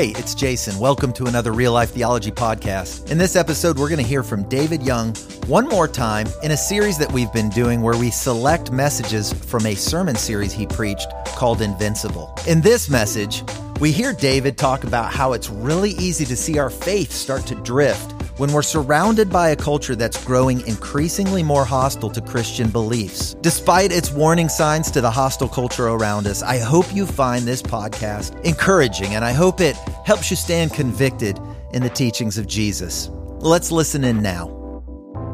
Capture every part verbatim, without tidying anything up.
Hey, it's Jason. Welcome to another Real Life Theology podcast. In this episode, we're going to hear from David Young one more time in a series that we've been doing where we select messages from a sermon series he preached called Invincible. In this message, we hear David talk about how it's really easy to see our faith start to drift when we're surrounded by a culture that's growing increasingly more hostile to Christian beliefs. Despite its warning signs to the hostile culture around us, I hope you find this podcast encouraging, and I hope it helps you stand convicted in the teachings of Jesus. Let's listen in now.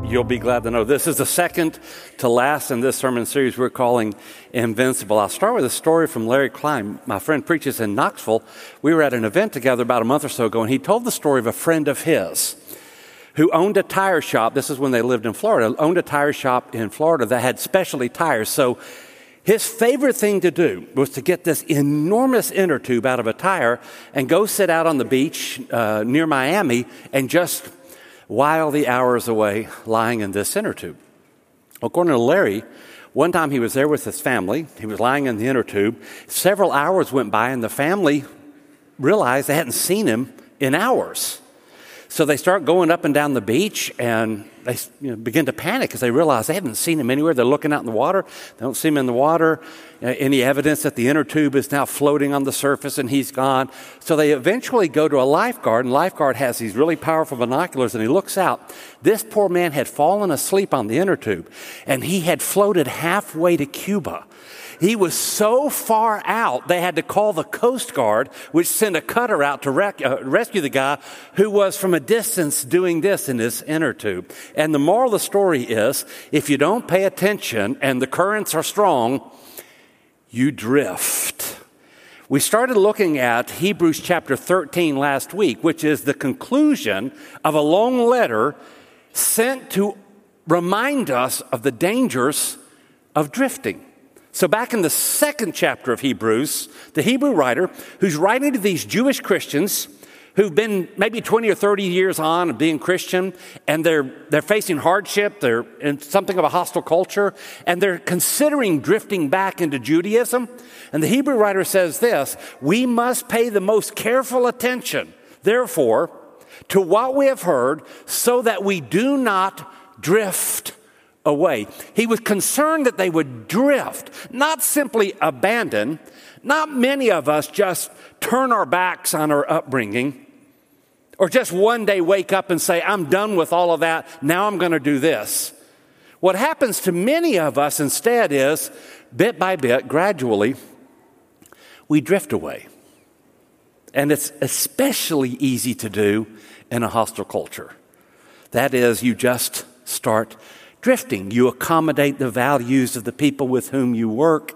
You'll be glad to know this is the second to last in this sermon series we're calling Invincible. I'll start with a story from Larry Klein. My friend preaches in Knoxville. We were at an event together about a month or so ago, and he told the story of a friend of his who owned a tire shop. This is when they lived in Florida, owned a tire shop in Florida that had specialty tires. So his favorite thing to do was to get this enormous inner tube out of a tire and go sit out on the beach uh, near Miami and just while the hours away lying in this inner tube. According to Larry, one time he was there with his family. He was lying in the inner tube. Several hours went by, and the family realized they hadn't seen him in hours. So they start going up and down the beach, and they you know, begin to panic because they realize they haven't seen him anywhere. They're looking out in the water. They don't see him in the water. You know, any evidence that the inner tube is now floating on the surface and he's gone. So they eventually go to a lifeguard, and lifeguard has these really powerful binoculars, and he looks out. This poor man had fallen asleep on the inner tube, and he had floated halfway to Cuba. He was so far out, they had to call the Coast Guard, which sent a cutter out to rec- uh, rescue the guy who was from a distance doing this in his inner tube. And the moral of the story is, if you don't pay attention and the currents are strong, you drift. We started looking at Hebrews chapter thirteen last week, which is the conclusion of a long letter sent to remind us of the dangers of drifting. So back in the second chapter of Hebrews, the Hebrew writer who's writing to these Jewish Christians who've been maybe twenty or thirty years on of being Christian, and they're they're facing hardship, they're in something of a hostile culture, and they're considering drifting back into Judaism. And the Hebrew writer says this, "We must pay the most careful attention, therefore, to what we have heard so that we do not drift away." He was concerned that they would drift, not simply abandon. Not many of us just turn our backs on our upbringing or just one day wake up and say, "I'm done with all of that. Now I'm going to do this." What happens to many of us instead is, bit by bit, gradually, we drift away. And it's especially easy to do in a hostile culture. That is, you just start drifting. You accommodate the values of the people with whom you work.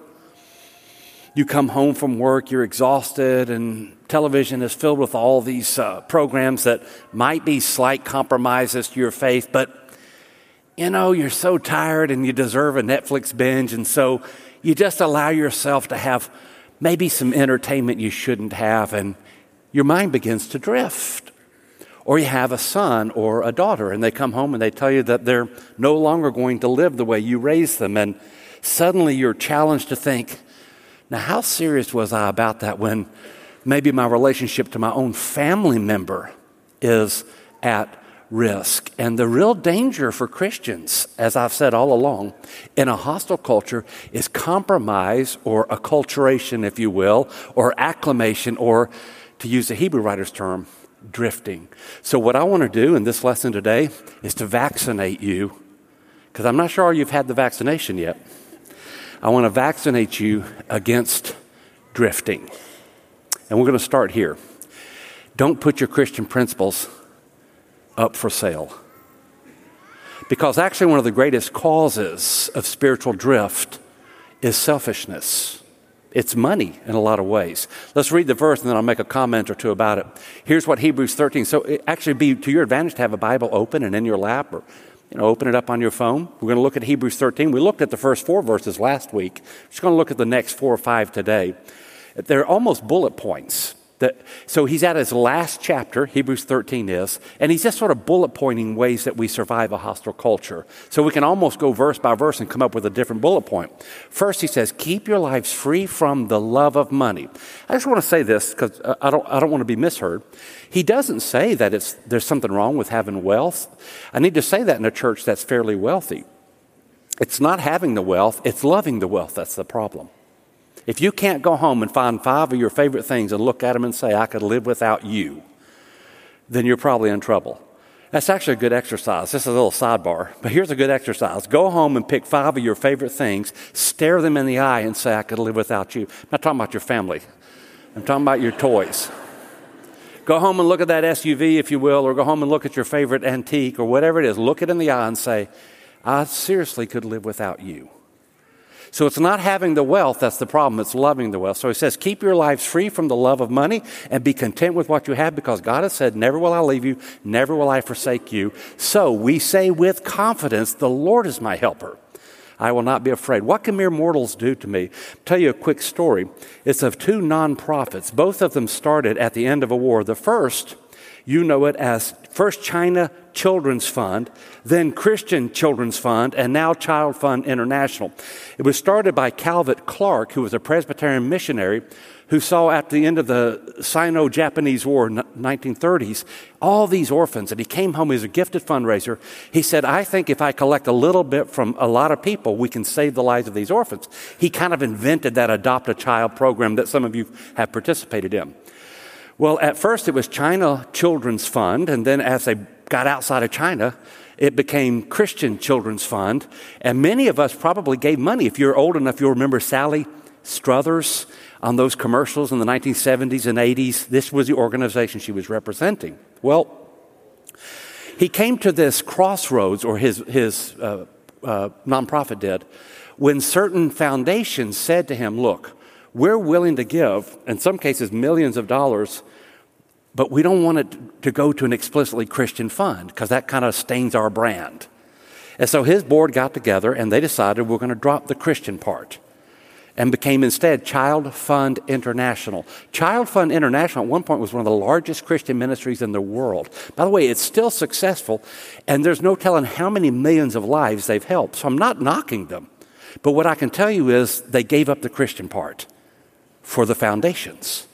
You come home from work, you're exhausted, and television is filled with all these uh, programs that might be slight compromises to your faith, but, you know, you're so tired and you deserve a Netflix binge, and so you just allow yourself to have maybe some entertainment you shouldn't have, and your mind begins to drift. Or you have a son or a daughter, and they come home and they tell you that they're no longer going to live the way you raised them. And suddenly you're challenged to think, now how serious was I about that when maybe my relationship to my own family member is at risk? And the real danger for Christians, as I've said all along, in a hostile culture is compromise or acculturation, if you will, or acclimation, or to use a Hebrew writer's term, drifting. So what I want to do in this lesson today is to vaccinate you, because I'm not sure you've had the vaccination yet. I want to vaccinate you against drifting. And we're going to start here. Don't put your Christian principles up for sale. Because actually one of the greatest causes of spiritual drift is selfishness. It's money in a lot of ways. Let's read the verse, and then I'll make a comment or two about it. Here's what Hebrews thirteen. So it actually be to your advantage to have a Bible open and in your lap, or you know, open it up on your phone. We're going to look at Hebrews thirteen. We looked at the first four verses last week. We're just going to look at the next four or five today. They're almost bullet points. That, so he's at his last chapter, Hebrews thirteen is, and he's just sort of bullet pointing ways that we survive a hostile culture. So we can almost go verse by verse and come up with a different bullet point. First, he says, keep your lives free from the love of money. I just want to say this because I don't, I don't want to be misheard. He doesn't say that it's, there's something wrong with having wealth. I need to say that in a church that's fairly wealthy. It's not having the wealth, it's loving the wealth that's the problem. If you can't go home and find five of your favorite things and look at them and say, I could live without you, then you're probably in trouble. That's actually a good exercise. This is a little sidebar, but here's a good exercise. Go home and pick five of your favorite things, stare them in the eye and say, I could live without you. I'm not talking about your family. I'm talking about your toys. Go home and look at that S U V, if you will, or go home and look at your favorite antique or whatever it is. Look it in the eye and say, I seriously could live without you. So it's not having the wealth that's the problem, it's loving the wealth. So he says, keep your lives free from the love of money and be content with what you have because God has said, never will I leave you, never will I forsake you. So we say with confidence, the Lord is my helper. I will not be afraid. What can mere mortals do to me? I'll tell you a quick story. It's of two nonprofits. Both of them started at the end of a war. The first, you know it as First China Children's Fund, then Christian Children's Fund, and now ChildFund International. It was started by Calvin Clark, who was a Presbyterian missionary who saw at the end of the Sino-Japanese War in the nineteen thirties, all these orphans, and he came home. He was a gifted fundraiser. He said, I think if I collect a little bit from a lot of people, we can save the lives of these orphans. He kind of invented that adopt-a-child program that some of you have participated in. Well, at first it was China Children's Fund, and then as they got outside of China, it became Christian Children's Fund, and many of us probably gave money. If you're old enough, you'll remember Sally Struthers on those commercials in the nineteen seventies and eighties. This was the organization she was representing. Well, he came to this crossroads, or his, his uh, uh, nonprofit did, when certain foundations said to him, look, we're willing to give, in some cases, millions of dollars, but we don't want it to go to an explicitly Christian fund because that kind of stains our brand. And so his board got together and they decided we're going to drop the Christian part and became instead ChildFund International. ChildFund International at one point was one of the largest Christian ministries in the world. By the way, it's still successful and there's no telling how many millions of lives they've helped. So I'm not knocking them. But what I can tell you is they gave up the Christian part for the foundations.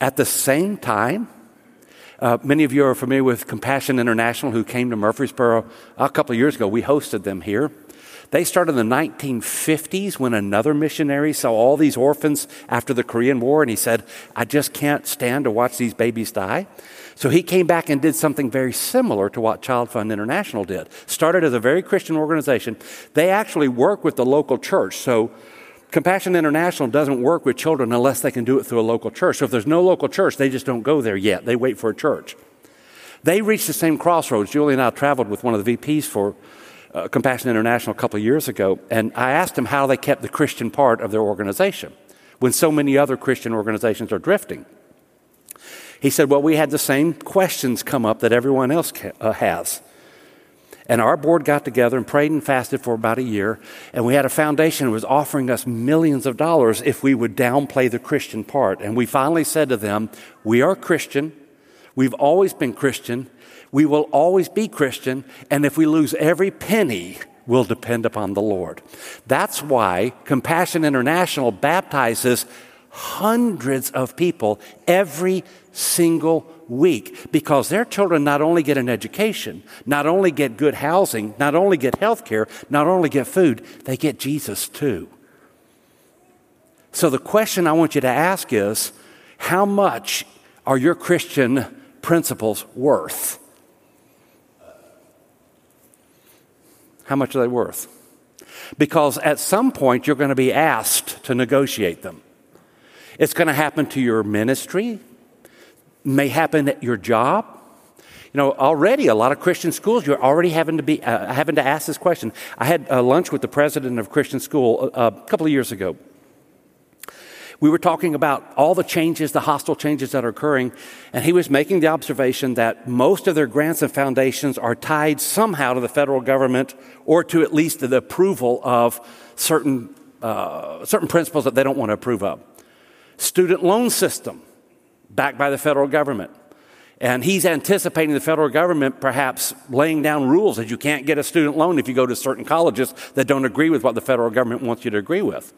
At the same time, uh, many of you are familiar with Compassion International, who came to Murfreesboro a couple of years ago. We hosted them here. They started in the nineteen fifties when another missionary saw all these orphans after the Korean War, and he said, I just can't stand to watch these babies die. So he came back and did something very similar to what ChildFund International did. Started as a very Christian organization. They actually work with the local church. So Compassion International doesn't work with children unless they can do it through a local church. So if there's no local church, they just don't go there yet. They wait for a church. They reached the same crossroads. Julie and I traveled with one of the V Ps for uh, Compassion International a couple of years ago, and I asked him how they kept the Christian part of their organization when so many other Christian organizations are drifting. He said, well, we had the same questions come up that everyone else ca- uh, has. And our board got together and prayed and fasted for about a year. And we had a foundation that was offering us millions of dollars if we would downplay the Christian part. And we finally said to them, we are Christian. We've always been Christian. We will always be Christian. And if we lose every penny, we'll depend upon the Lord. That's why Compassion International baptizes hundreds of people every single week, because their children not only get an education, not only get good housing, not only get health care, not only get food, they get Jesus too. So the question I want you to ask is, how much are your Christian principles worth? How much are they worth? Because at some point you're going to be asked to negotiate them. It's going to happen to your ministry, may happen at your job. You know, already a lot of Christian schools, you're already having to be uh, having to ask this question. I had uh, lunch with the president of Christian School a, a couple of years ago. We were talking about all the changes, the hostile changes that are occurring, and he was making the observation that most of their grants and foundations are tied somehow to the federal government or to at least the approval of certain uh, certain principles that they don't want to approve of. Student loan system. backed by the federal government. And he's anticipating the federal government perhaps laying down rules that you can't get a student loan if you go to certain colleges that don't agree with what the federal government wants you to agree with.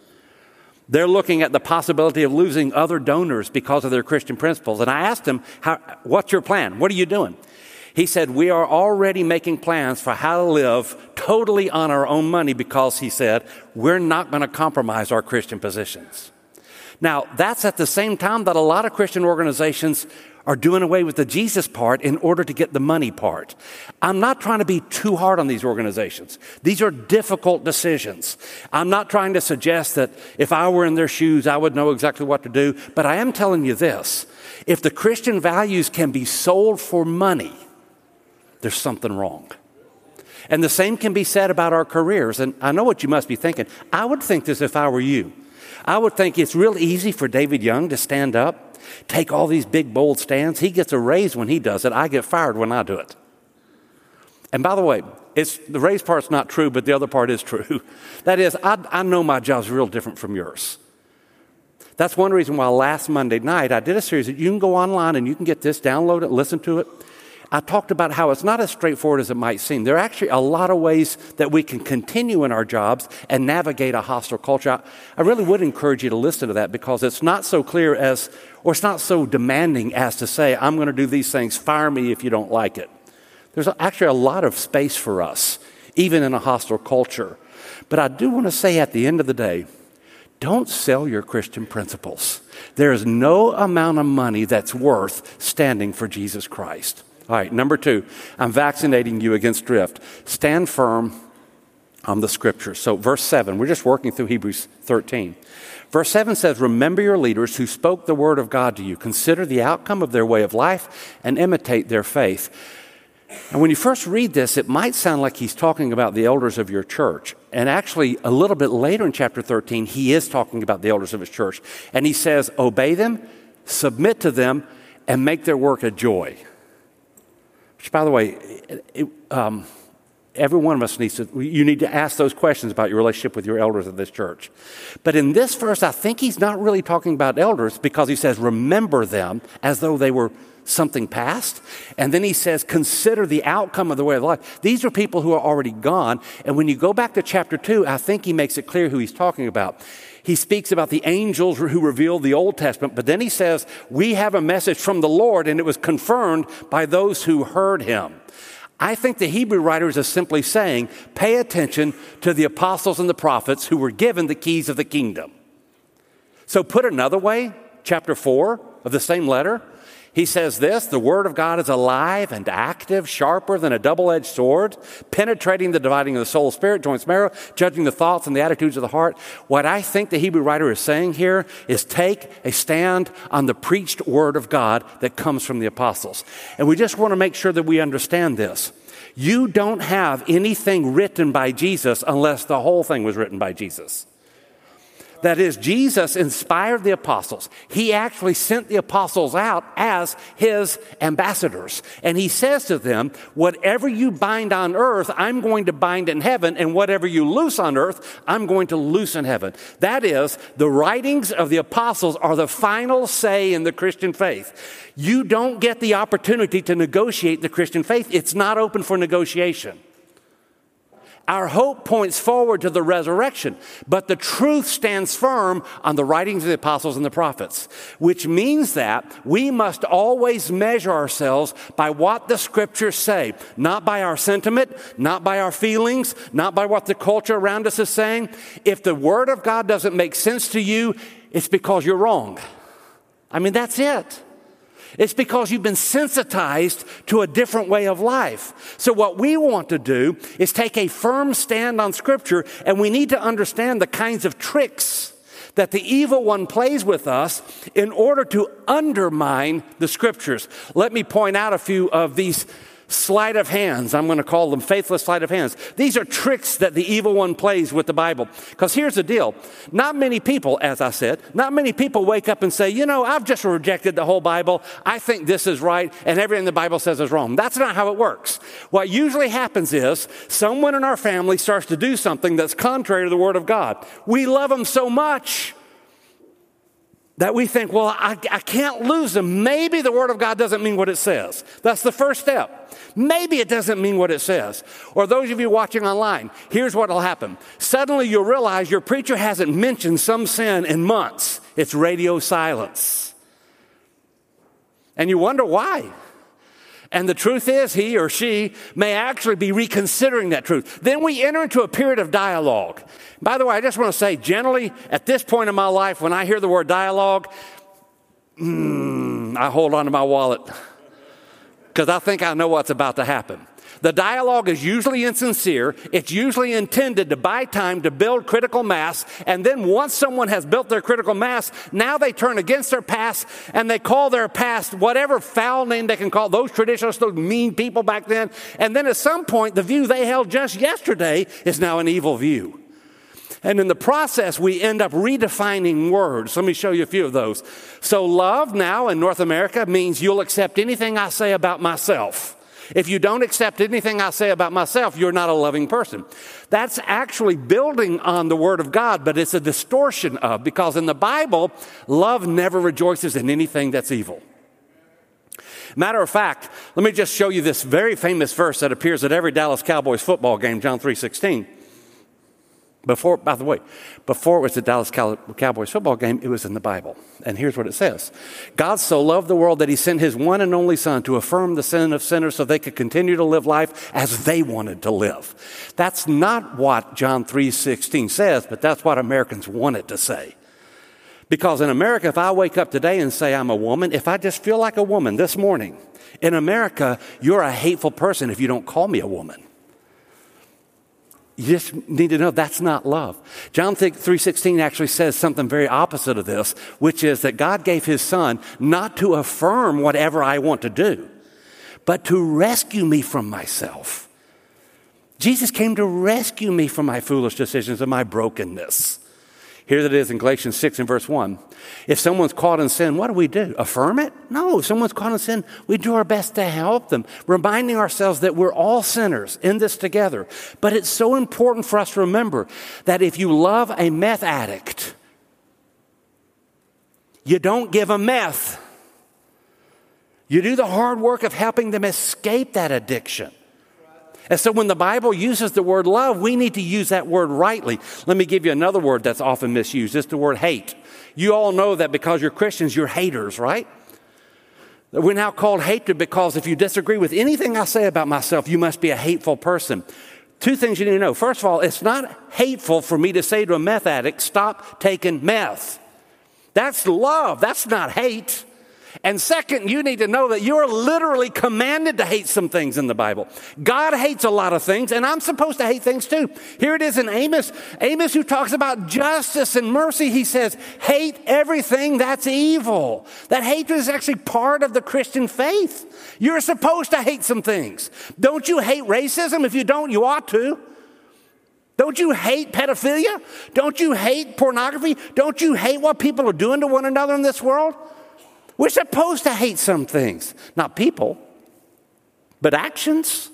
They're looking at the possibility of losing other donors because of their Christian principles. And I asked him, how, what's your plan? What are you doing? He said, we are already making plans for how to live totally on our own money because, he said, we're not going to compromise our Christian positions. Now, that's at the same time that a lot of Christian organizations are doing away with the Jesus part in order to get the money part. I'm not trying to be too hard on these organizations. These are difficult decisions. I'm not trying to suggest that if I were in their shoes, I would know exactly what to do. But I am telling you this. If the Christian values can be sold for money, there's something wrong. And the same can be said about our careers. And I know what you must be thinking. I would think this if I were you. I would think it's real easy for David Young to stand up, take all these big, bold stands. He gets a raise when he does it. I get fired when I do it. And by the way, it's, the raise part's not true, but the other part is true. That is, I, I know my job's real different from yours. That's one reason why last Monday night I did a series that you can go online and you can get this, download it, listen to it. I talked about how it's not as straightforward as it might seem. There are actually a lot of ways that we can continue in our jobs and navigate a hostile culture. I, I really would encourage you to listen to that because it's not so clear as, or it's not so demanding as to say, I'm going to do these things, fire me if you don't like it. There's actually a lot of space for us, even in a hostile culture. But I do want to say at the end of the day, don't sell your Christian principles. There is no amount of money that's worth standing for Jesus Christ. All right, number two, I'm vaccinating you against drift. Stand firm on the scriptures. So verse seven, we're just working through Hebrews thirteen. Verse seven says, remember your leaders who spoke the word of God to you. Consider the outcome of their way of life and imitate their faith. And when you first read this, it might sound like he's talking about the elders of your church. And actually, a little bit later in chapter thirteen, he is talking about the elders of his church. And he says, obey them, submit to them, and make their work a joy. Which, by the way, it, um, every one of us needs to, you need to ask those questions about your relationship with your elders of this church. But in this verse, I think he's not really talking about elders because he says, remember them as though they were something past. And then he says, consider the outcome of the way of life. These are people who are already gone. And when you go back to chapter two, I think he makes it clear who he's talking about. He speaks about the angels who revealed the Old Testament, but then he says, we have a message from the Lord, and it was confirmed by those who heard him. I think the Hebrew writers are simply saying, pay attention to the apostles and the prophets who were given the keys of the kingdom. So put another way, chapter four of the same letter, he says this, the word of God is alive and active, sharper than a double-edged sword, penetrating the dividing of the soul, spirit, joints, marrow, judging the thoughts and the attitudes of the heart. What I think the Hebrew writer is saying here is take a stand on the preached word of God that comes from the apostles. And we just want to make sure that we understand this. You don't have anything written by Jesus unless the whole thing was written by Jesus. That is, Jesus inspired the apostles. He actually sent the apostles out as his ambassadors. And he says to them, whatever you bind on earth, I'm going to bind in heaven. And whatever you loose on earth, I'm going to loose in heaven. That is, the writings of the apostles are the final say in the Christian faith. You don't get the opportunity to negotiate the Christian faith. It's not open for negotiation. Our hope points forward to the resurrection, but the truth stands firm on the writings of the apostles and the prophets, which means that we must always measure ourselves by what the scriptures say, not by our sentiment, not by our feelings, not by what the culture around us is saying. If the word of God doesn't make sense to you, it's because you're wrong. I mean, that's it. It's because you've been sensitized to a different way of life. So what we want to do is take a firm stand on Scripture, and we need to understand the kinds of tricks that the evil one plays with us in order to undermine the Scriptures. Let me point out a few of these sleight of hands. I'm going to call them faithless sleight of hands. These are tricks that the evil one plays with the Bible. Because here's the deal. Not many people, as I said, not many people wake up and say, you know, I've just rejected the whole Bible. I think this is right and everything the Bible says is wrong. That's not how it works. What usually happens is someone in our family starts to do something that's contrary to the Word of God. We love them so much that we think, well, I, I can't lose them. Maybe the Word of God doesn't mean what it says. That's the first step. Maybe it doesn't mean what it says. Or those of you watching online, here's what will happen. Suddenly you'll realize your preacher hasn't mentioned some sin in months. It's radio silence. And you wonder why. And the truth is, he or she may actually be reconsidering that truth. Then we enter into a period of dialogue. By the way, I just want to say, generally, at this point in my life, when I hear the word dialogue, mm, I hold on to my wallet because I think I know what's about to happen. The dialogue is usually insincere. It's usually intended to buy time to build critical mass. And then once someone has built their critical mass, now they turn against their past and they call their past whatever foul name they can call those traditionalists, those mean people back then. And then at some point, the view they held just yesterday is now an evil view. And in the process, we end up redefining words. Let me show you a few of those. So love now in North America means you'll accept anything I say about myself. If you don't accept anything I say about myself, you're not a loving person. That's actually building on the Word of God, but it's a distortion of, because in the Bible, love never rejoices in anything that's evil. Matter of fact, let me just show you this very famous verse that appears at every Dallas Cowboys football game, John three sixteen. Before, by the way, before it was the Dallas Cowboys football game, it was in the Bible. And here's what it says. God so loved the world that he sent his one and only son to affirm the sin of sinners so they could continue to live life as they wanted to live. That's not what John three sixteen says, but that's what Americans want it to say. Because in America, if I wake up today and say I'm a woman, if I just feel like a woman this morning, in America, you're a hateful person if you don't call me a woman. You just need to know that's not love. John three sixteen actually says something very opposite of this, which is that God gave his son not to affirm whatever I want to do, but to rescue me from myself. Jesus came to rescue me from my foolish decisions and my brokenness. Here it is in Galatians six and verse one. If someone's caught in sin, what do we do? Affirm it? No, if someone's caught in sin, we do our best to help them, reminding ourselves that we're all sinners in this together. But it's so important for us to remember that if you love a meth addict, you don't give them meth. You do the hard work of helping them escape that addiction. And so when the Bible uses the word love, we need to use that word rightly. Let me give you another word that's often misused. It's the word hate. You all know that because you're Christians, you're haters, right? We're now called haters because if you disagree with anything I say about myself, you must be a hateful person. Two things you need to know. First of all, it's not hateful for me to say to a meth addict, stop taking meth. That's love. That's not hate. And second, you need to know that you're literally commanded to hate some things in the Bible. God hates a lot of things, and I'm supposed to hate things too. Here it is in Amos. Amos, who talks about justice and mercy, he says, hate everything that's evil. That hatred is actually part of the Christian faith. You're supposed to hate some things. Don't you hate racism? If you don't, you ought to. Don't you hate pedophilia? Don't you hate pornography? Don't you hate what people are doing to one another in this world? We're supposed to hate some things, not people, but actions.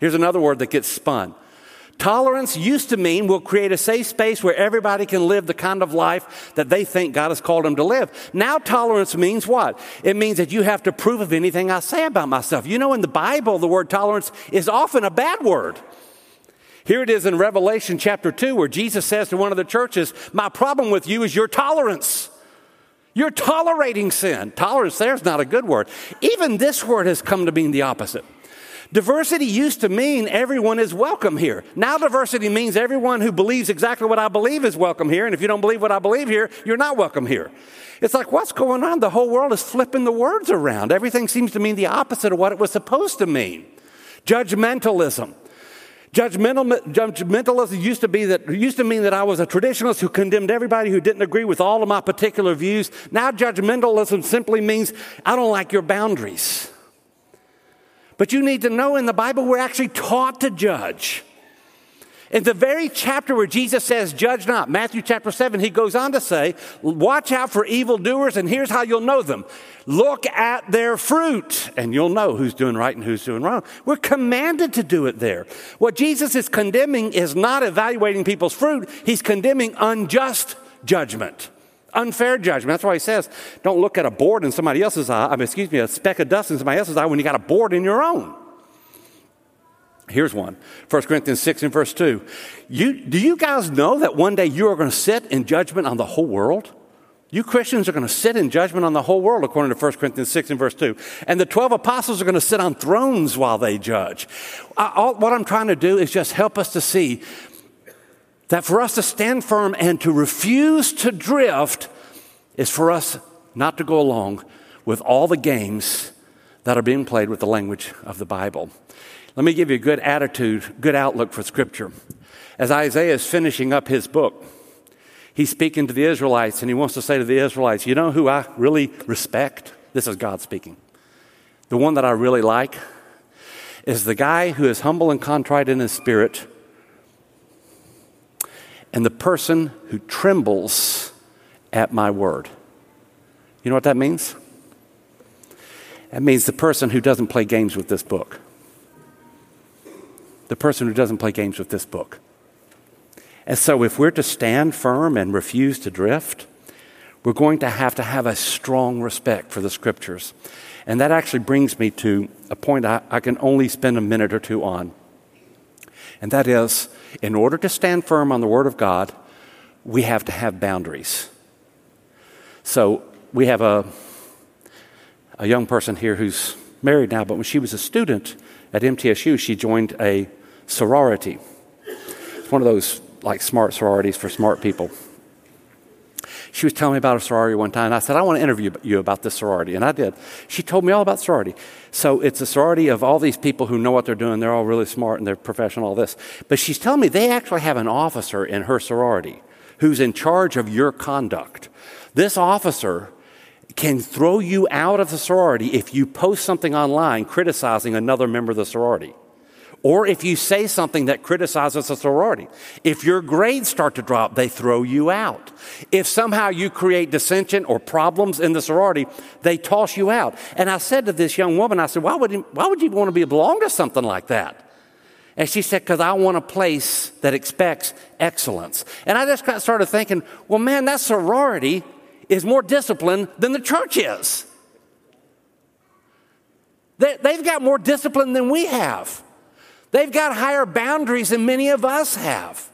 Here's another word that gets spun. Tolerance used to mean we'll create a safe space where everybody can live the kind of life that they think God has called them to live. Now tolerance means what? It means that you have to approve of anything I say about myself. You know, in the Bible, the word tolerance is often a bad word. Here it is in Revelation chapter two where Jesus says to one of the churches, my problem with you is your tolerance. You're tolerating sin. Tolerance there is not a good word. Even this word has come to mean the opposite. Diversity used to mean everyone is welcome here. Now diversity means everyone who believes exactly what I believe is welcome here. And if you don't believe what I believe here, you're not welcome here. It's like, what's going on? The whole world is flipping the words around. Everything seems to mean the opposite of what it was supposed to mean. Judgmentalism. Judgmental, judgmentalism used to be that used to mean that I was a traditionalist who condemned everybody who didn't agree with all of my particular views. Now judgmentalism simply means I don't like your boundaries. But you need to know in the Bible we're actually taught to judge. In the very chapter where Jesus says, judge not, Matthew chapter seven, he goes on to say, watch out for evildoers, and here's how you'll know them. Look at their fruit, and you'll know who's doing right and who's doing wrong. We're commanded to do it there. What Jesus is condemning is not evaluating people's fruit. He's condemning unjust judgment. Unfair judgment. That's why he says, don't look at a board in somebody else's eye, I mean, excuse me, a speck of dust in somebody else's eye when you got a board in your own. Here's one. First Corinthians six and verse two. You, do you guys know that one day you are going to sit in judgment on the whole world? You Christians are going to sit in judgment on the whole world, according to First Corinthians six and verse two. And the twelve apostles are going to sit on thrones while they judge. I, all, what I'm trying to do is just help us to see that for us to stand firm and to refuse to drift is for us not to go along with all the games that are being played with the language of the Bible. Let me give you a good attitude, good outlook for Scripture. As Isaiah is finishing up his book, he's speaking to the Israelites, and he wants to say to the Israelites, you know who I really respect? This is God speaking. The one that I really like is the guy who is humble and contrite in his spirit, and the person who trembles at my word. You know what that means? That means the person who doesn't play games with this book. The person who doesn't play games with this book. And so if we're to stand firm and refuse to drift, we're going to have to have a strong respect for the Scriptures. And that actually brings me to a point I, I can only spend a minute or two on. And that is, in order to stand firm on the Word of God, we have to have boundaries. So we have a, a young person here who's married now, but when she was a student at M T S U, she joined a sorority. It's one of those like smart sororities for smart people. She was telling me about a sorority one time, and I said, I want to interview you about this sorority, and I did. She told me all about sorority. So it's a sorority of all these people who know what they're doing. They're all really smart, and they're professional, all this. But she's telling me they actually have an officer in her sorority who's in charge of your conduct. This officer can throw you out of the sorority if you post something online criticizing another member of the sorority, or if you say something that criticizes a sorority. If your grades start to drop, they throw you out. If somehow you create dissension or problems in the sorority, they toss you out. And I said to this young woman, I said, why would, why would you want to be belong to something like that? And she said, because I want a place that expects excellence. And I just got started thinking, well, man, that sorority is more disciplined than the church is. They, they've got more discipline than we have. They've got higher boundaries than many of us have.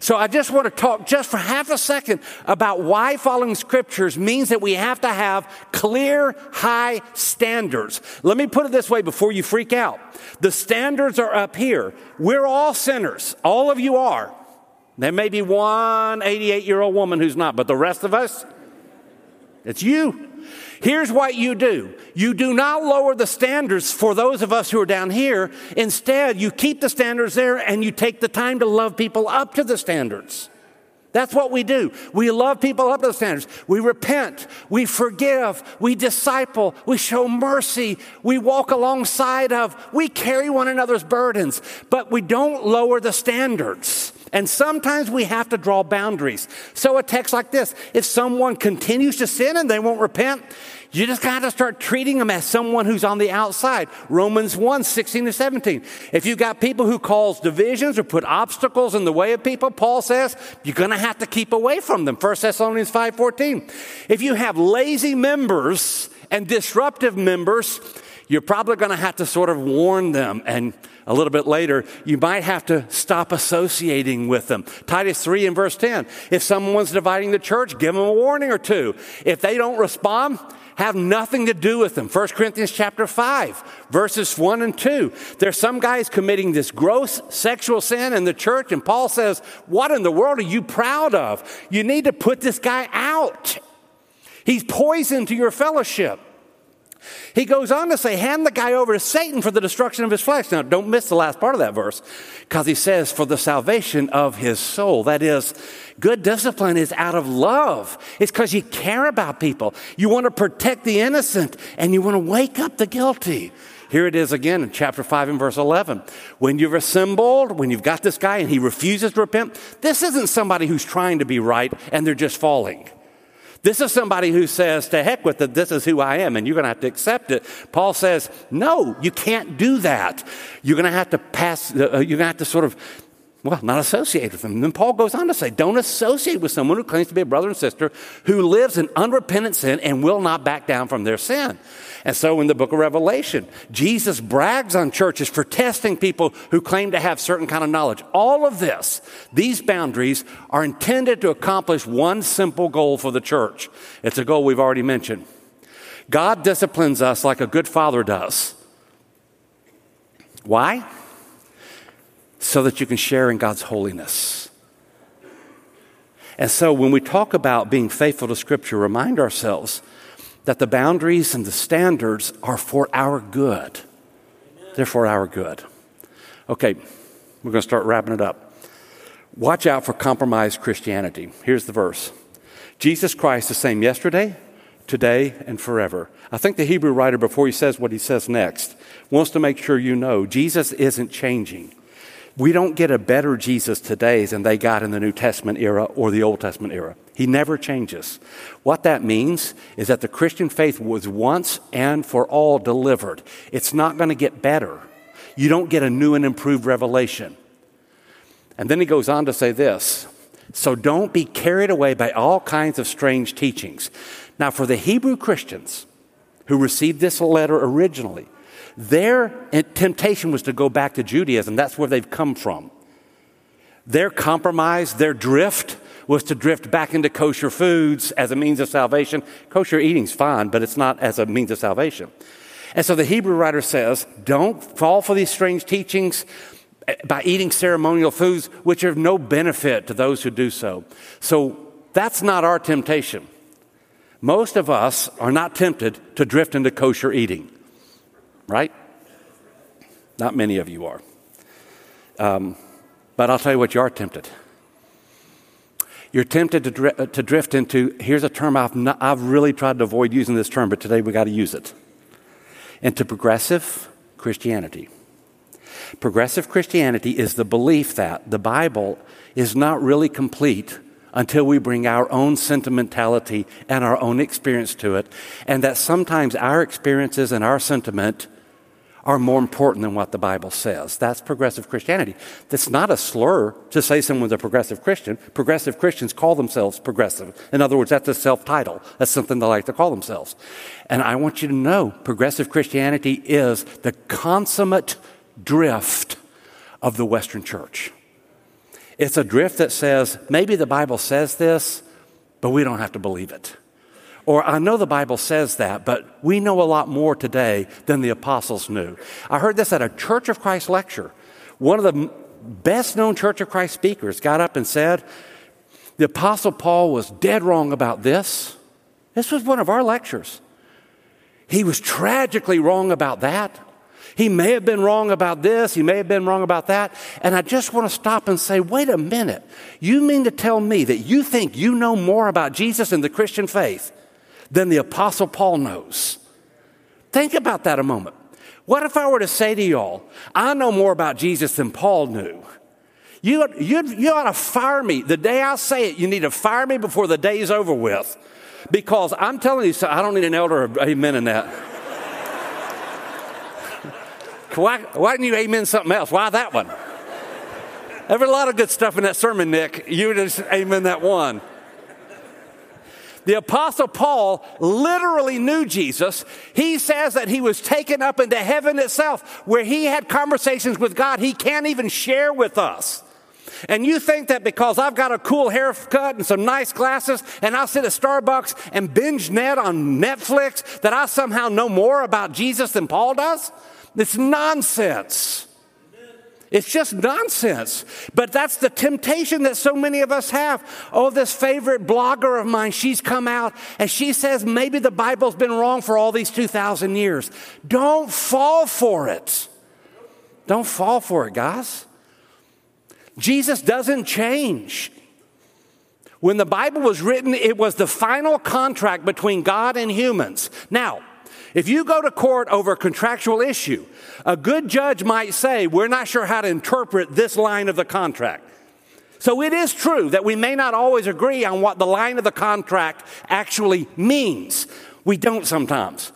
So I just want to talk just for half a second about why following Scriptures means that we have to have clear, high standards. Let me put it this way before you freak out. The standards are up here. We're all sinners. All of you are. There may be one eighty-eight-year-old woman who's not, but the rest of us, it's you. Here's what you do. You do not lower the standards for those of us who are down here. Instead, you keep the standards there and you take the time to love people up to the standards. That's what we do. We love people up to the standards. We repent. We forgive. We disciple. We show mercy. We walk alongside of. We carry one another's burdens. But we don't lower the standards. And sometimes we have to draw boundaries. So a text like this, if someone continues to sin and they won't repent, you just got to start treating them as someone who's on the outside. Romans one, sixteen to seventeen. If you've got people who cause divisions or put obstacles in the way of people, Paul says, you're going to have to keep away from them. First Thessalonians five, fourteen. If you have lazy members and disruptive members, you're probably going to have to sort of warn them. And a little bit later, you might have to stop associating with them. Titus three and verse ten. If someone's dividing the church, give them a warning or two. If they don't respond, have nothing to do with them. First Corinthians chapter five, verses one and two. There's some guys committing this gross sexual sin in the church, and Paul says, what in the world are you proud of? You need to put this guy out. He's poison to your fellowship. He goes on to say, hand the guy over to Satan for the destruction of his flesh. Now, don't miss the last part of that verse, because he says, for the salvation of his soul. That is, good discipline is out of love. It's because you care about people. You want to protect the innocent, and you want to wake up the guilty. Here it is again in chapter five and verse eleven. When you've assembled, when you've got this guy and he refuses to repent, this isn't somebody who's trying to be right and they're just falling. This is somebody who says, to heck with it, this is who I am, and you're going to have to accept it. Paul says, no, you can't do that. You're going to have to pass, uh, you're going to have to sort of Well, not associated with them. And then Paul goes on to say, don't associate with someone who claims to be a brother and sister who lives in unrepentant sin and will not back down from their sin. And so in the book of Revelation, Jesus brags on churches for testing people who claim to have certain kind of knowledge. All of this, these boundaries are intended to accomplish one simple goal for the church. It's a goal we've already mentioned. God disciplines us like a good father does. Why? So that you can share in God's holiness. And so when we talk about being faithful to Scripture, remind ourselves that the boundaries and the standards are for our good. They're for our good. Okay, we're going to start wrapping it up. Watch out for compromised Christianity. Here's the verse. Jesus Christ, the same yesterday, today, and forever. I think the Hebrew writer, before he says what he says next, wants to make sure you know Jesus isn't changing. We don't get a better Jesus today than they got in the New Testament era or the Old Testament era. He never changes. What that means is that the Christian faith was once and for all delivered. It's not going to get better. You don't get a new and improved revelation. And then he goes on to say this, so don't be carried away by all kinds of strange teachings. Now, for the Hebrew Christians who received this letter originally, their temptation was to go back to Judaism. That's where they've come from. Their compromise, their drift, was to drift back into kosher foods as a means of salvation. Kosher eating's fine, but it's not as a means of salvation. And so the Hebrew writer says, don't fall for these strange teachings by eating ceremonial foods, which are of no benefit to those who do so. So that's not our temptation. Most of us are not tempted to drift into kosher eating. Right? Not many of you are. Um, but I'll tell you what you are tempted. You're tempted to, dr- to drift into, here's a term I've, not, I've really tried to avoid using this term, but today we got to use it, into progressive Christianity. Progressive Christianity is the belief that the Bible is not really complete until we bring our own sentimentality and our own experience to it, and that sometimes our experiences and our sentiment are more important than what the Bible says. That's progressive Christianity. That's not a slur to say someone's a progressive Christian. Progressive Christians call themselves progressive. In other words, that's a self-title. That's something they like to call themselves. And I want you to know progressive Christianity is the consummate drift of the Western church. It's a drift that says, maybe the Bible says this, but we don't have to believe it. Or I know the Bible says that, but we know a lot more today than the apostles knew. I heard this at a Church of Christ lecture. One of the best known Church of Christ speakers got up and said, the apostle Paul was dead wrong about this. This was one of our lectures. He was tragically wrong about that. He may have been wrong about this. He may have been wrong about that. And I just want to stop and say, wait a minute. You mean to tell me that you think you know more about Jesus and the Christian faith than the Apostle Paul knows? Think about that a moment. What if I were to say to y'all, I know more about Jesus than Paul knew? You, you, you ought to fire me. The day I say it, you need to fire me before the day is over with. Because I'm telling you, so I don't need an elder or amen in that. Why, why didn't you amen something else? Why that one? There was a lot of good stuff in that sermon, Nick. You just amen that one. The Apostle Paul literally knew Jesus. He says that he was taken up into heaven itself, where he had conversations with God he can't even share with us. And you think that because I've got a cool haircut and some nice glasses and I sit at Starbucks and binge net on Netflix that I somehow know more about Jesus than Paul does? It's nonsense. It's just nonsense. But that's the temptation that so many of us have. Oh, this favorite blogger of mine, she's come out and she says maybe the Bible's been wrong for all these two thousand years. Don't fall for it. Don't fall for it, guys. Jesus doesn't change. When the Bible was written, it was the final contract between God and humans. Now, if you go to court over a contractual issue, a good judge might say, we're not sure how to interpret this line of the contract. So it is true that we may not always agree on what the line of the contract actually means. We don't sometimes.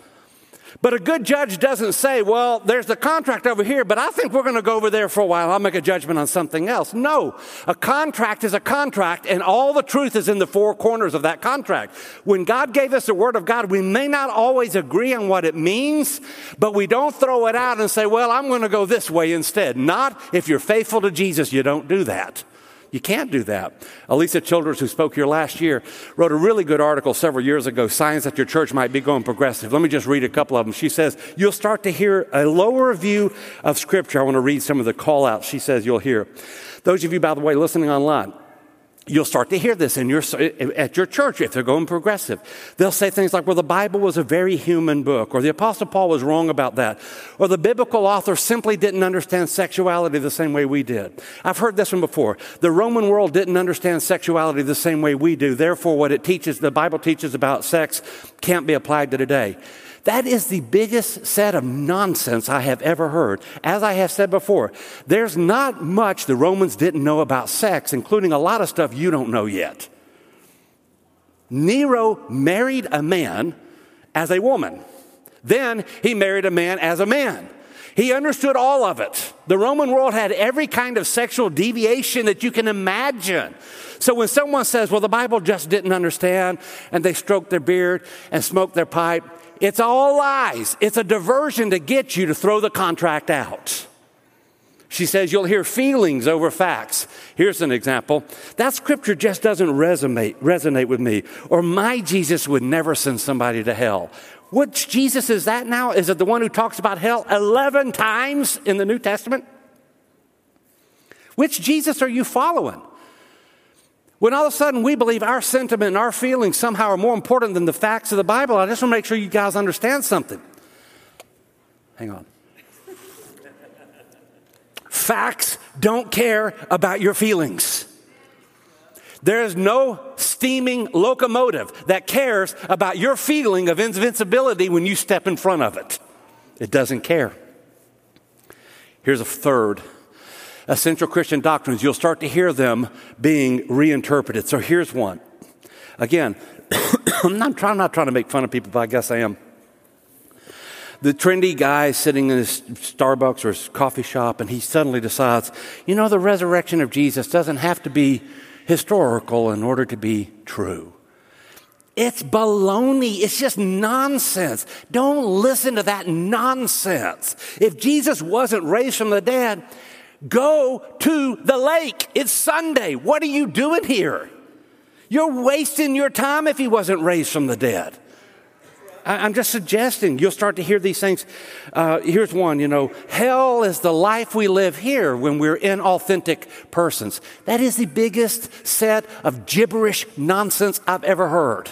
But a good judge doesn't say, well, there's the contract over here, but I think we're going to go over there for a while. I'll make a judgment on something else. No, a contract is a contract, and all the truth is in the four corners of that contract. When God gave us the Word of God, we may not always agree on what it means, but we don't throw it out and say, well, I'm going to go this way instead. Not if you're faithful to Jesus, you don't do that. You can't do that. Alisa Childers, who spoke here last year, wrote a really good article several years ago, Signs That Your Church Might Be Going Progressive. Let me just read a couple of them. She says, you'll start to hear a lower view of Scripture. I want to read some of the call-outs she says you'll hear. Those of you, by the way, listening online, you'll start to hear this in your, at your church if they're going progressive. They'll say things like, well, the Bible was a very human book, or the Apostle Paul was wrong about that, or the biblical author simply didn't understand sexuality the same way we did. I've heard this one before. The Roman world didn't understand sexuality the same way we do. Therefore, what it teaches, the Bible teaches about sex can't be applied to today. That is the biggest set of nonsense I have ever heard. As I have said before, there's not much the Romans didn't know about sex, including a lot of stuff you don't know yet. Nero married a man as a woman. Then he married a man as a man. He understood all of it. The Roman world had every kind of sexual deviation that you can imagine. So when someone says, well, the Bible just didn't understand, and they stroked their beard and smoked their pipe, it's all lies. It's a diversion to get you to throw the contract out. She says you'll hear feelings over facts. Here's an example. That scripture just doesn't resonate, resonate with me. Or my Jesus would never send somebody to hell. Which Jesus is that now? Is it the one who talks about hell eleven times in the New Testament? Which Jesus are you following? When all of a sudden we believe our sentiment and our feelings somehow are more important than the facts of the Bible, I just want to make sure you guys understand something. Hang on. Facts don't care about your feelings. There is no steaming locomotive that cares about your feeling of invincibility when you step in front of it. It doesn't care. Here's a third. Essential Christian doctrines, you'll start to hear them being reinterpreted. So here's one. Again, I'm not trying, I'm not trying to make fun of people, but I guess I am. The trendy guy sitting in his Starbucks or his coffee shop, and he suddenly decides, you know, the resurrection of Jesus doesn't have to be historical in order to be true. It's baloney. It's just nonsense. Don't listen to that nonsense. If Jesus wasn't raised from the dead, go to the lake. It's Sunday. What are you doing here? You're wasting your time if he wasn't raised from the dead. I'm just suggesting you'll start to hear these things. Uh, here's one, you know, hell is the life we live here when we're inauthentic persons. That is the biggest set of gibberish nonsense I've ever heard.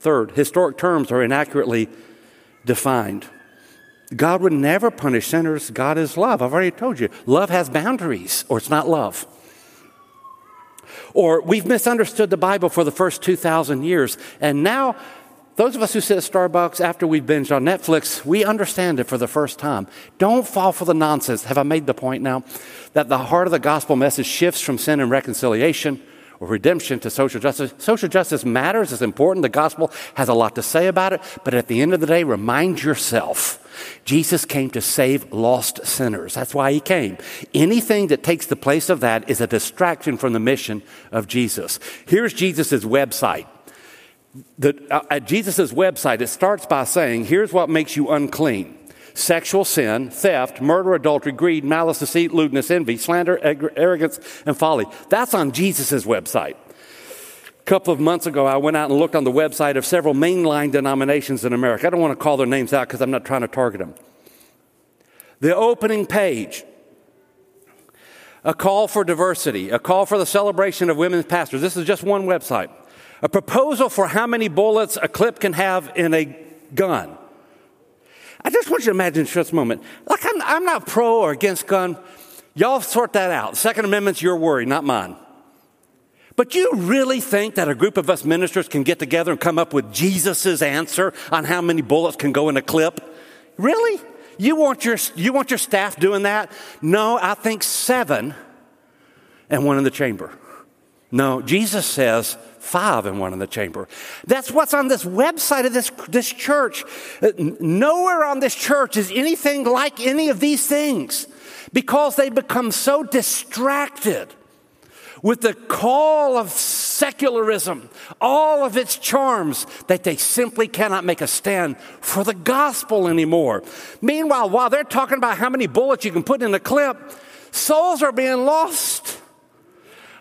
Third, historic terms are inaccurately defined. God would never punish sinners. God is love. I've already told you. Love has boundaries, or it's not love. Or we've misunderstood the Bible for the first two thousand years, and now those of us who sit at Starbucks after we've binged on Netflix, we understand it for the first time. Don't fall for the nonsense. Have I made the point now that the heart of the gospel message shifts from sin and reconciliation or redemption to social justice? Social justice matters. It's important. The gospel has a lot to say about it, but at the end of the day, remind yourself Jesus came to save lost sinners. That's why he came. Anything that takes the place of that is a distraction from the mission of Jesus. Here's Jesus' website. The, uh, at Jesus' website, it starts by saying, here's what makes you unclean. Sexual sin, theft, murder, adultery, greed, malice, deceit, lewdness, envy, slander, arrogance, and folly. That's on Jesus' website. A couple of months ago, I went out and looked on the website of several mainline denominations in America. I don't want to call their names out because I'm not trying to target them. The opening page, a call for diversity, a call for the celebration of women's pastors. This is just one website. A proposal for how many bullets a clip can have in a gun. I just want you to imagine for this moment, like I'm, I'm not pro or against gun. Y'all sort that out. Second Amendment's your worry, not mine. But you really think that a group of us ministers can get together and come up with Jesus' answer on how many bullets can go in a clip? Really? You want your you want your staff doing that? No, I think seven and one in the chamber. No, Jesus says five and one in the chamber. That's what's on this website of this, this church. Nowhere on this church is anything like any of these things because they become so distracted with the call of secularism, all of its charms, that they simply cannot make a stand for the gospel anymore. Meanwhile, while they're talking about how many bullets you can put in a clip, souls are being lost.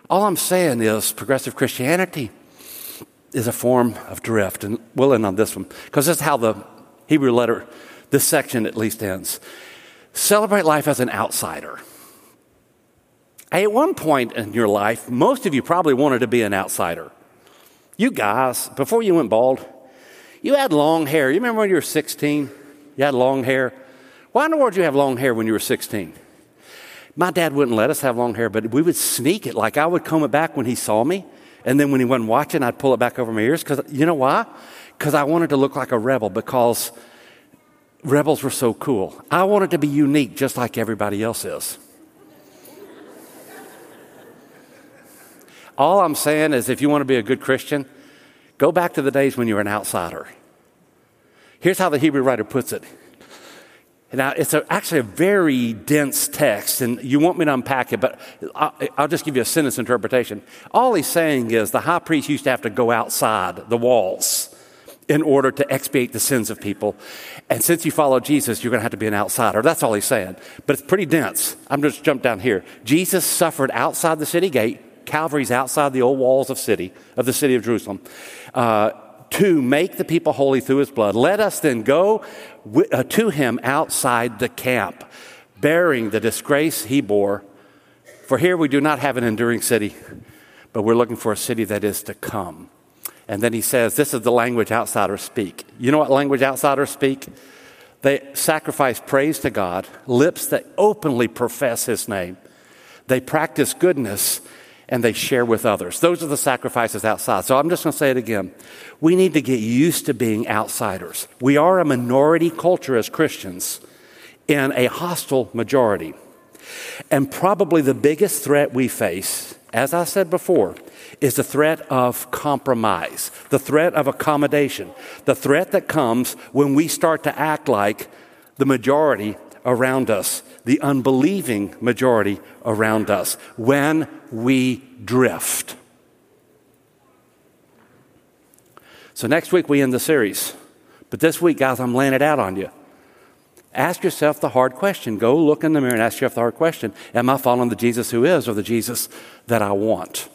All I'm saying is progressive Christianity is a form of drift, and we'll end on this one, because this is how the Hebrew letter, this section at least, ends. Celebrate life as an outsider. At one point in your life, most of you probably wanted to be an outsider. You guys, before you went bald, you had long hair. You remember when you were sixteen? You had long hair. Why in the world did you have long hair when you were sixteen? My dad wouldn't let us have long hair, but we would sneak it. Like, I would comb it back when he saw me, and then when he wasn't watching, I'd pull it back over my ears. Because you know why? Because I wanted to look like a rebel, because rebels were so cool. I wanted to be unique just like everybody else is. All I'm saying is, if you want to be a good Christian, go back to the days when you were an outsider. Here's how the Hebrew writer puts it. Now, it's a, actually a very dense text, and you want me to unpack it, but I'll, I'll just give you a sentence interpretation. All he's saying is the high priest used to have to go outside the walls in order to expiate the sins of people. And since you follow Jesus, you're going to have to be an outsider. That's all he's saying, but it's pretty dense. I'm just jump down here. Jesus suffered outside the city gate. Calvary's outside the old walls of city of the city of Jerusalem. Uh, to make the people holy through his blood. Let us then go w- uh, to him outside the camp, bearing the disgrace he bore. For here we do not have an enduring city, but we're looking for a city that is to come. And then he says, this is the language outsiders speak. You know what language outsiders speak? They sacrifice praise to God, lips that openly profess his name. They practice goodness, and they share with others. Those are the sacrifices outside. So I'm just going to say it again. We need to get used to being outsiders. We are a minority culture as Christians in a hostile majority. And probably the biggest threat we face, as I said before, is the threat of compromise, the threat of accommodation, the threat that comes when we start to act like the majority around us, the unbelieving majority around us, when we drift. So next week we end the series. But this week, guys, I'm laying it out on you. Ask yourself the hard question. Go look in the mirror and ask yourself the hard question. Am I following the Jesus who is, or the Jesus that I want?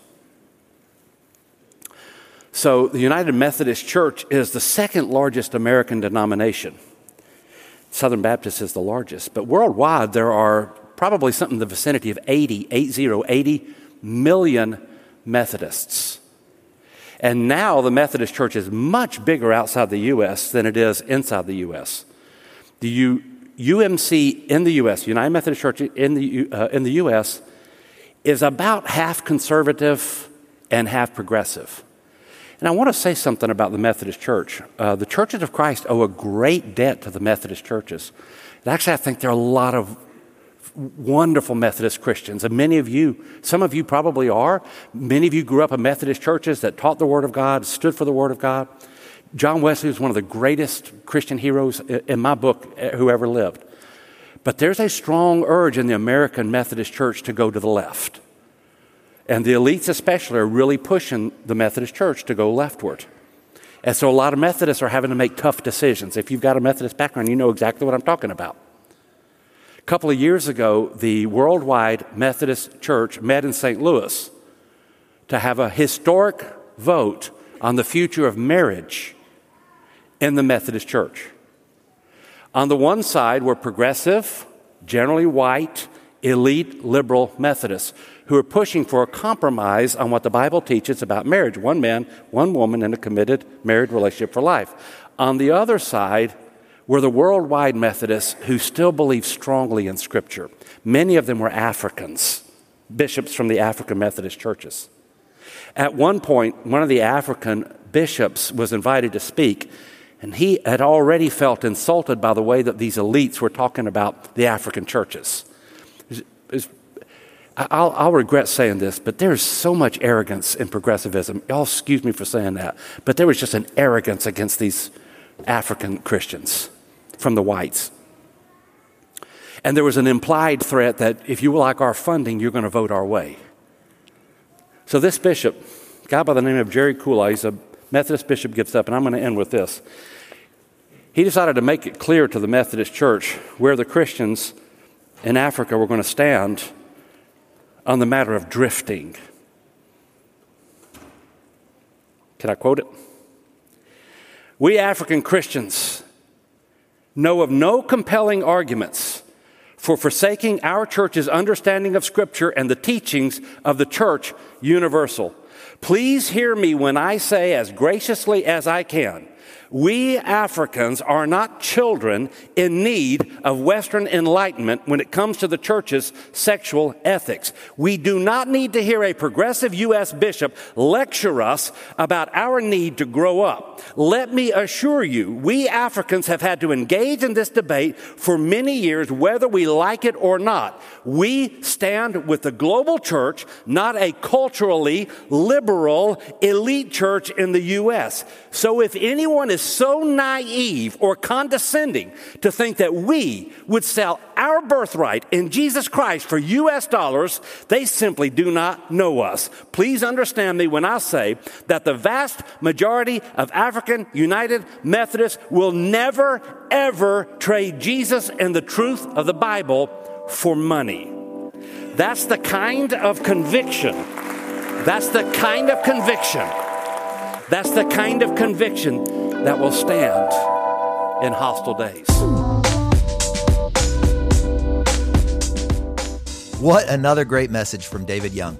So the United Methodist Church is the second largest American denomination. Southern Baptist is the largest, but worldwide there are probably something in the vicinity of eighty, eighty, eighty million Methodists. And now the Methodist Church is much bigger outside the U S than it is inside the U S. The U- UMC in the U S, United Methodist Church in the, U- uh, in the U S, is about half conservative and half progressive. And I want to say something about the Methodist Church. Uh, the Churches of Christ owe a great debt to the Methodist churches. And actually, I think there are a lot of wonderful Methodist Christians. And many of you, some of you probably are. Many of you grew up in Methodist churches that taught the Word of God, stood for the Word of God. John Wesley was one of the greatest Christian heroes in my book, who ever lived. But there's a strong urge in the American Methodist Church to go to the left. And the elites especially are really pushing the Methodist Church to go leftward. And so a lot of Methodists are having to make tough decisions. If you've got a Methodist background, you know exactly what I'm talking about. A couple of years ago, the worldwide Methodist Church met in Saint Louis to have a historic vote on the future of marriage in the Methodist Church. On the one side were progressive, generally white, elite liberal Methodists who are pushing for a compromise on what the Bible teaches about marriage. One man, one woman in a committed married relationship for life. On the other side were the worldwide Methodists who still believe strongly in Scripture. Many of them were Africans, bishops from the African Methodist churches. At one point, one of the African bishops was invited to speak, and he had already felt insulted by the way that these elites were talking about the African churches. I'll, I'll regret saying this, but there is so much arrogance in progressivism. Y'all excuse me for saying that, but there was just an arrogance against these African Christians from the whites. And there was an implied threat that if you like our funding, you're going to vote our way. So this bishop, a guy by the name of Jerry Kulai, he's a Methodist bishop, gets up, and I'm going to end with this. He decided to make it clear to the Methodist Church where the Christians in Africa were going to stand on the matter of drifting. Can I quote it? "We African Christians know of no compelling arguments for forsaking our church's understanding of Scripture and the teachings of the Church Universal. Please hear me when I say, as graciously as I can, we Africans are not children in need of Western enlightenment when it comes to the church's sexual ethics. We do not need to hear a progressive U S bishop lecture us about our need to grow up. Let me assure you, we Africans have had to engage in this debate for many years, whether we like it or not. We stand with the global church, not a culturally liberal elite church in the U S So if anyone is so naive or condescending to think that we would sell our birthright in Jesus Christ for U S dollars, they simply do not know us. Please understand me when I say that the vast majority of African United Methodists will never, ever trade Jesus and the truth of the Bible for money." That's the kind of conviction. That's the kind of conviction. That's the kind of conviction that will stand in hostile days. What another great message from David Young.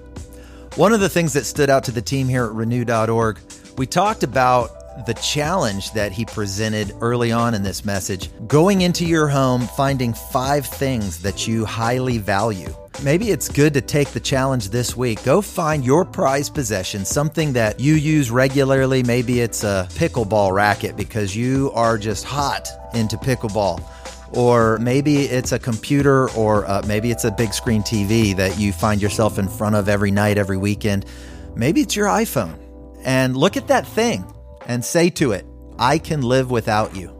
One of the things that stood out to the team here at renew dot org, we talked about the challenge that he presented early on in this message. Going into your home, finding five things that you highly value. Maybe it's good to take the challenge this week. Go find your prized possession, something that you use regularly. Maybe it's a pickleball racket because you are just hot into pickleball. Or maybe it's a computer, or uh, maybe it's a big screen T V that you find yourself in front of every night, every weekend. Maybe it's your iPhone. And look at that thing and say to it, "I can live without you."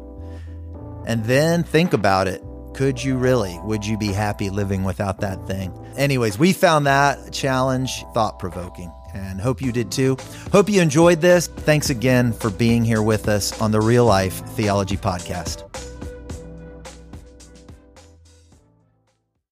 And then think about it. Could you really? Would you be happy living without that thing? Anyways, we found that challenge thought-provoking and hope you did too. Hope you enjoyed this. Thanks again for being here with us on the Real Life Theology Podcast.